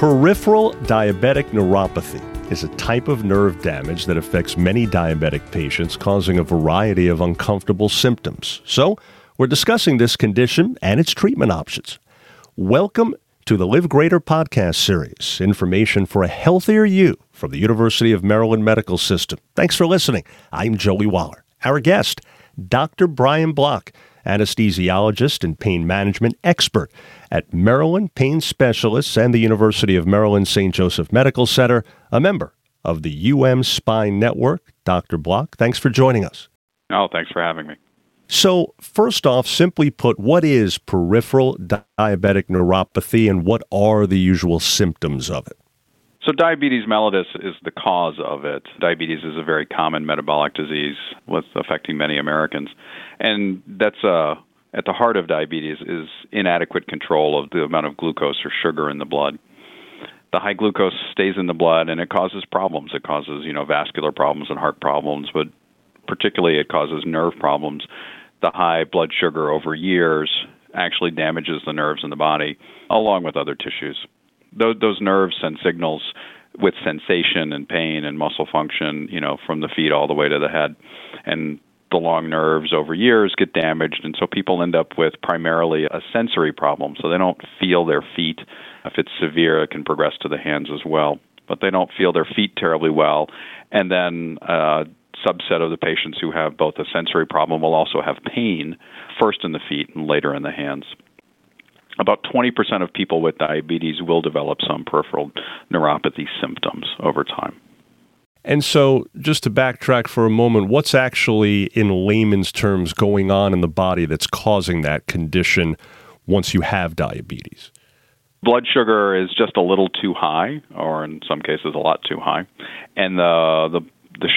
Peripheral diabetic neuropathy is a type of nerve damage that affects many diabetic patients, causing a variety of uncomfortable symptoms. So, we're discussing this condition and its treatment options. Welcome to the Live Greater podcast series, information for a healthier you from the University of Maryland Medical System. Thanks for listening. I'm Joey Waller. Our guest, Dr. Brian Block, anesthesiologist and pain management expert at Maryland Pain Specialists and the University of Maryland St. Joseph Medical Center, a member of the UM Spine Network. Dr. Block, thanks for joining us. Oh, thanks for having me. So, first off, simply put, what is peripheral diabetic neuropathy and what are the usual symptoms of it? So diabetes mellitus is the cause of it. Diabetes is a very common metabolic disease that's affecting many Americans. And that's at the heart of diabetes is inadequate control of the amount of glucose or sugar in the blood. The high glucose stays in the blood and it causes problems. It causes, vascular problems and heart problems, but particularly it causes nerve problems. The high blood sugar over years actually damages the nerves in the body along with other tissues. Those nerves send signals with sensation and pain and muscle function, from the feet all the way to the head. And the long nerves over years get damaged, and so people end up with primarily a sensory problem. So they don't feel their feet. If it's severe, it can progress to the hands as well. But they don't feel their feet terribly well. And then subset of the patients who have both a sensory problem will also have pain, first in the feet and later in the hands. About 20% of people with diabetes will develop some peripheral neuropathy symptoms over time. And so, just to backtrack for a moment, what's actually, in layman's terms, going on in the body that's causing that condition once you have diabetes? Blood sugar is just a little too high, or in some cases a lot too high, and the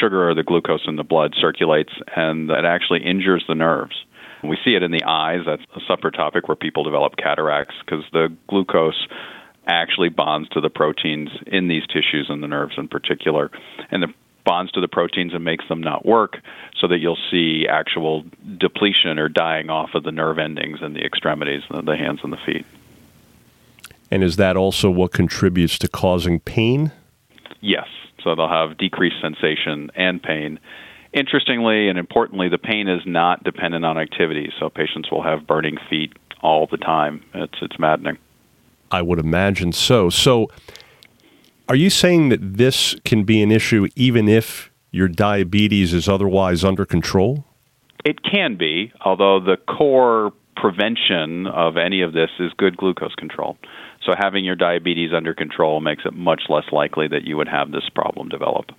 sugar or the glucose in the blood circulates, and that actually injures the nerves. We see it in the eyes. That's a separate topic where people develop cataracts because the glucose actually bonds to the proteins in these tissues and the nerves in particular. And it bonds to the proteins and makes them not work so that you'll see actual depletion or dying off of the nerve endings in the extremities, the hands and the feet. And is that also what contributes to causing pain? Yes. So they'll have decreased sensation and pain. Interestingly and importantly, the pain is not dependent on activity, so patients will have burning feet all the time. It's maddening. I would imagine so. So are you saying that this can be an issue even if your diabetes is otherwise under control? It can be, although the core prevention of any of this is good glucose control. So having your diabetes under control makes it much less likely that you would have this problem develop.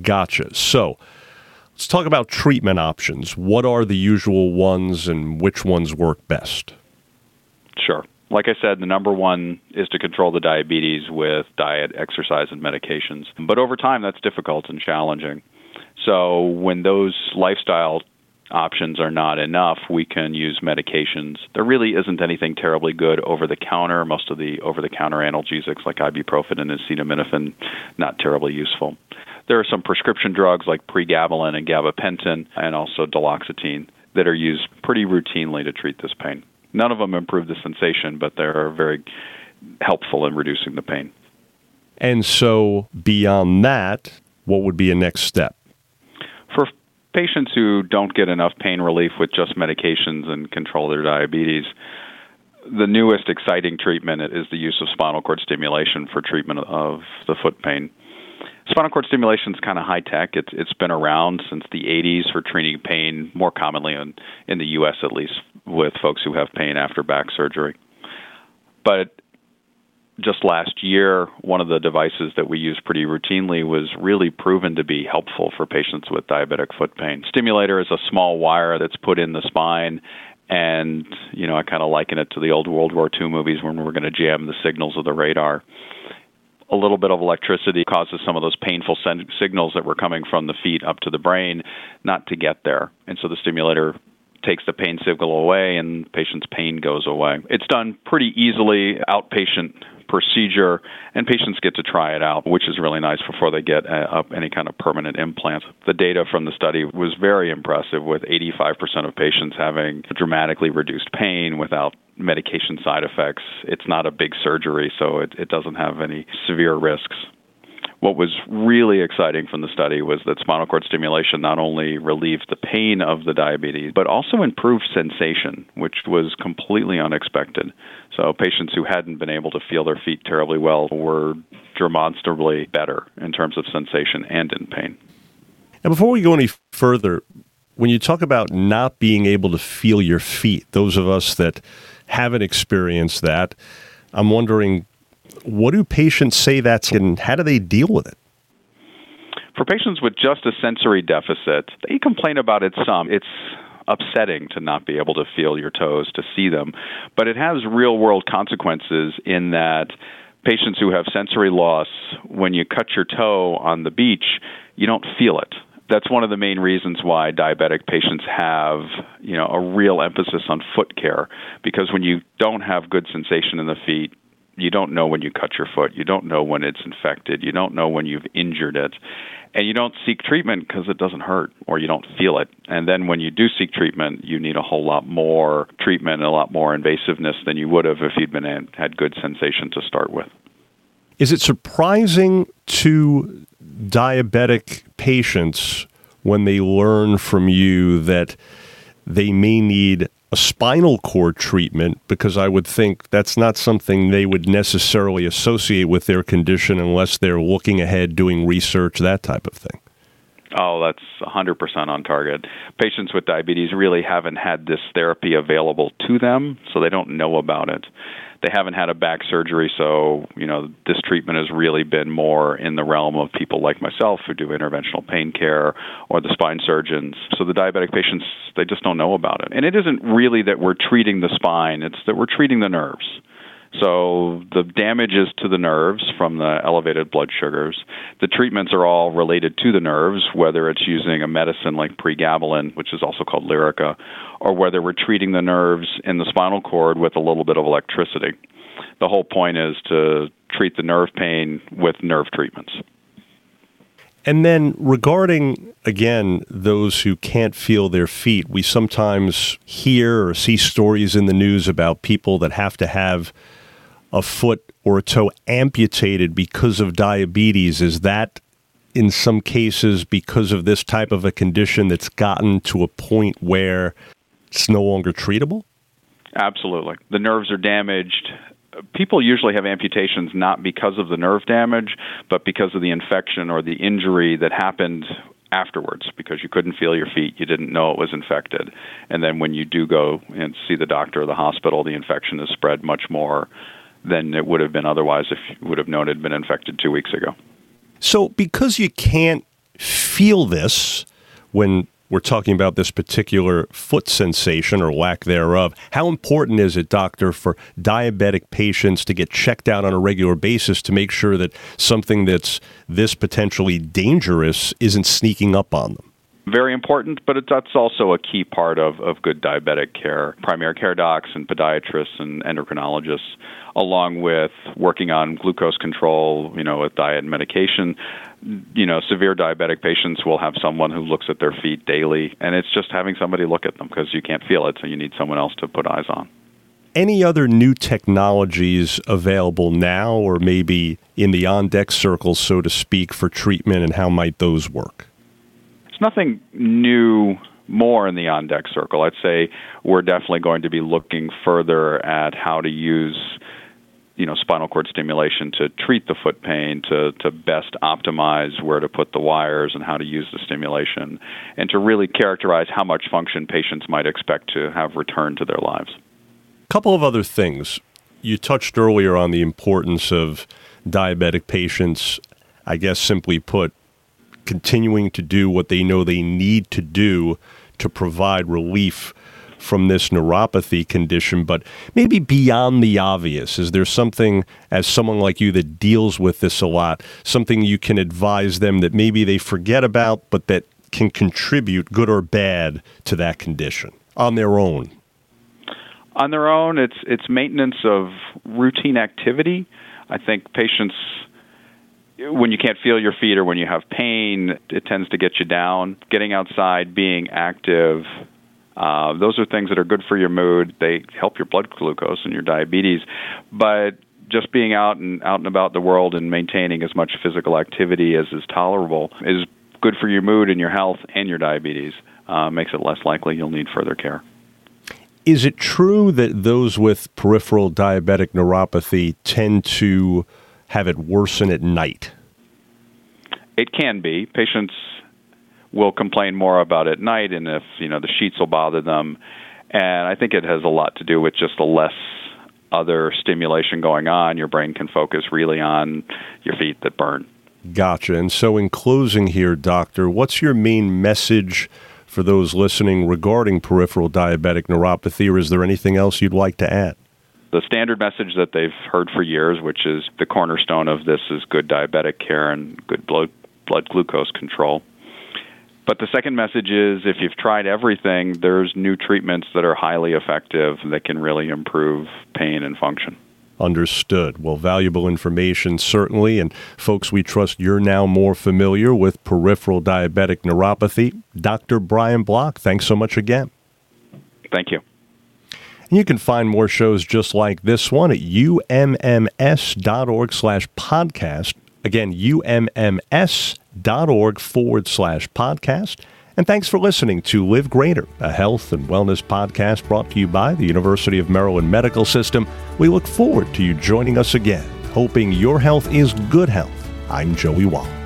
Gotcha. So let's talk about treatment options. What are the usual ones and which ones work best? Sure. Like I said, the number one is to control the diabetes with diet, exercise, and medications. But over time, that's difficult and challenging. So when those lifestyle options are not enough, we can use medications. There really isn't anything terribly good over-the-counter. Most of the over-the-counter analgesics like ibuprofen and acetaminophen, not terribly useful. There are some prescription drugs like pregabalin and gabapentin and also duloxetine that are used pretty routinely to treat this pain. None of them improve the sensation, but they're very helpful in reducing the pain. And so beyond that, what would be a next step? For patients who don't get enough pain relief with just medications and control their diabetes, the newest exciting treatment is the use of spinal cord stimulation for treatment of the foot pain. Spinal cord stimulation is kind of high-tech. It's been around since the 80s for treating pain, more commonly in the U.S. at least, with folks who have pain after back surgery. But just last year, one of the devices that we use pretty routinely was really proven to be helpful for patients with diabetic foot pain. Stimulator is a small wire that's put in the spine, and I kind of liken it to the old World War II movies when we were going to jam the signals of the radar. A little bit of electricity causes some of those painful signals that were coming from the feet up to the brain not to get there. And so the stimulator takes the pain signal away and the patient's pain goes away. It's done pretty easily, outpatient procedure, and patients get to try it out, which is really nice before they get up any kind of permanent implant. The data from the study was very impressive, with 85% of patients having dramatically reduced pain without medication side effects. It's not a big surgery, so it doesn't have any severe risks. What was really exciting from the study was that spinal cord stimulation not only relieved the pain of the diabetes, but also improved sensation, which was completely unexpected. So patients who hadn't been able to feel their feet terribly well were demonstrably better in terms of sensation and in pain. Now, before we go any further, when you talk about not being able to feel your feet, those of us that haven't experienced that, I'm wondering, what do patients say that's and how do they deal with it? For patients with just a sensory deficit, they complain about it some. It's upsetting to not be able to feel your toes, to see them, but it has real-world consequences in that patients who have sensory loss, when you cut your toe on the beach, you don't feel it. That's one of the main reasons why diabetic patients have, a real emphasis on foot care, because when you don't have good sensation in the feet, you don't know when you cut your foot. You don't know when it's infected. You don't know when you've injured it. And you don't seek treatment because it doesn't hurt or you don't feel it. And then when you do seek treatment, you need a whole lot more treatment and a lot more invasiveness than you would have if you'd had good sensation to start with. Is it surprising to diabetic patients when they learn from you that they may need a spinal cord treatment, because I would think that's not something they would necessarily associate with their condition unless they're looking ahead, doing research, that type of thing? Oh, that's 100% on target. Patients with diabetes really haven't had this therapy available to them, so they don't know about it. They haven't had a back surgery, so this treatment has really been more in the realm of people like myself who do interventional pain care or the spine surgeons. So the diabetic patients, they just don't know about it. And it isn't really that we're treating the spine, it's that we're treating the nerves. So the damages to the nerves from the elevated blood sugars, the treatments are all related to the nerves, whether it's using a medicine like pregabalin, which is also called Lyrica, or whether we're treating the nerves in the spinal cord with a little bit of electricity. The whole point is to treat the nerve pain with nerve treatments. And then regarding, again, those who can't feel their feet, we sometimes hear or see stories in the news about people that have to have a foot or a toe amputated because of diabetes. Is that in some cases because of this type of a condition that's gotten to a point where it's no longer treatable? Absolutely. The nerves are damaged. People usually have amputations not because of the nerve damage, but because of the infection or the injury that happened afterwards, because you couldn't feel your feet, you didn't know it was infected. And then when you do go and see the doctor or the hospital, the infection has spread much more than it would have been otherwise if you would have known it had been infected 2 weeks ago. So because you can't feel this, when we're talking about this particular foot sensation or lack thereof, how important is it, doctor, for diabetic patients to get checked out on a regular basis to make sure that something that's this potentially dangerous isn't sneaking up on them? Very important, but that's also a key part of good diabetic care. Primary care docs and podiatrists and endocrinologists, along with working on glucose control, with diet and medication. Severe diabetic patients will have someone who looks at their feet daily, and it's just having somebody look at them because you can't feel it, so you need someone else to put eyes on. Any other new technologies available now or maybe in the on-deck circle, so to speak, for treatment, and how might those work? Nothing new more in the on-deck circle. I'd say we're definitely going to be looking further at how to use spinal cord stimulation to treat the foot pain, to best optimize where to put the wires and how to use the stimulation, and to really characterize how much function patients might expect to have returned to their lives. A couple of other things. You touched earlier on the importance of diabetic patients, I guess simply put, continuing to do what they know they need to do to provide relief from this neuropathy condition, but maybe beyond the obvious. Is there something, as someone like you that deals with this a lot, something you can advise them that maybe they forget about, but that can contribute, good or bad, to that condition, on their own? On their own, it's maintenance of routine activity. I think patients, when you can't feel your feet or when you have pain, it tends to get you down. Getting outside, being active, those are things that are good for your mood. They help your blood glucose and your diabetes. But just being out and about the world and maintaining as much physical activity as is tolerable is good for your mood and your health and your diabetes. Makes it less likely you'll need further care. Is it true that those with peripheral diabetic neuropathy tend to have it worsen at night? It can be. Patients will complain more about it at night, and if the sheets will bother them. And I think it has a lot to do with just the less other stimulation going on. Your brain can focus really on your feet that burn. Gotcha. And so in closing here, Doctor, what's your main message for those listening regarding peripheral diabetic neuropathy, or is there anything else you'd like to add? The standard message that they've heard for years, which is the cornerstone of this, is good diabetic care and good blood glucose control. But the second message is, if you've tried everything, there's new treatments that are highly effective that can really improve pain and function. Understood. Well, valuable information, certainly. And folks, we trust you're now more familiar with peripheral diabetic neuropathy. Dr. Brian Block, thanks so much again. Thank you. You can find more shows just like this one at umms.org/podcast. Again, umms.org/podcast. And thanks for listening to Live Greater, a health and wellness podcast brought to you by the University of Maryland Medical System. We look forward to you joining us again, hoping your health is good health. I'm Joey Waller.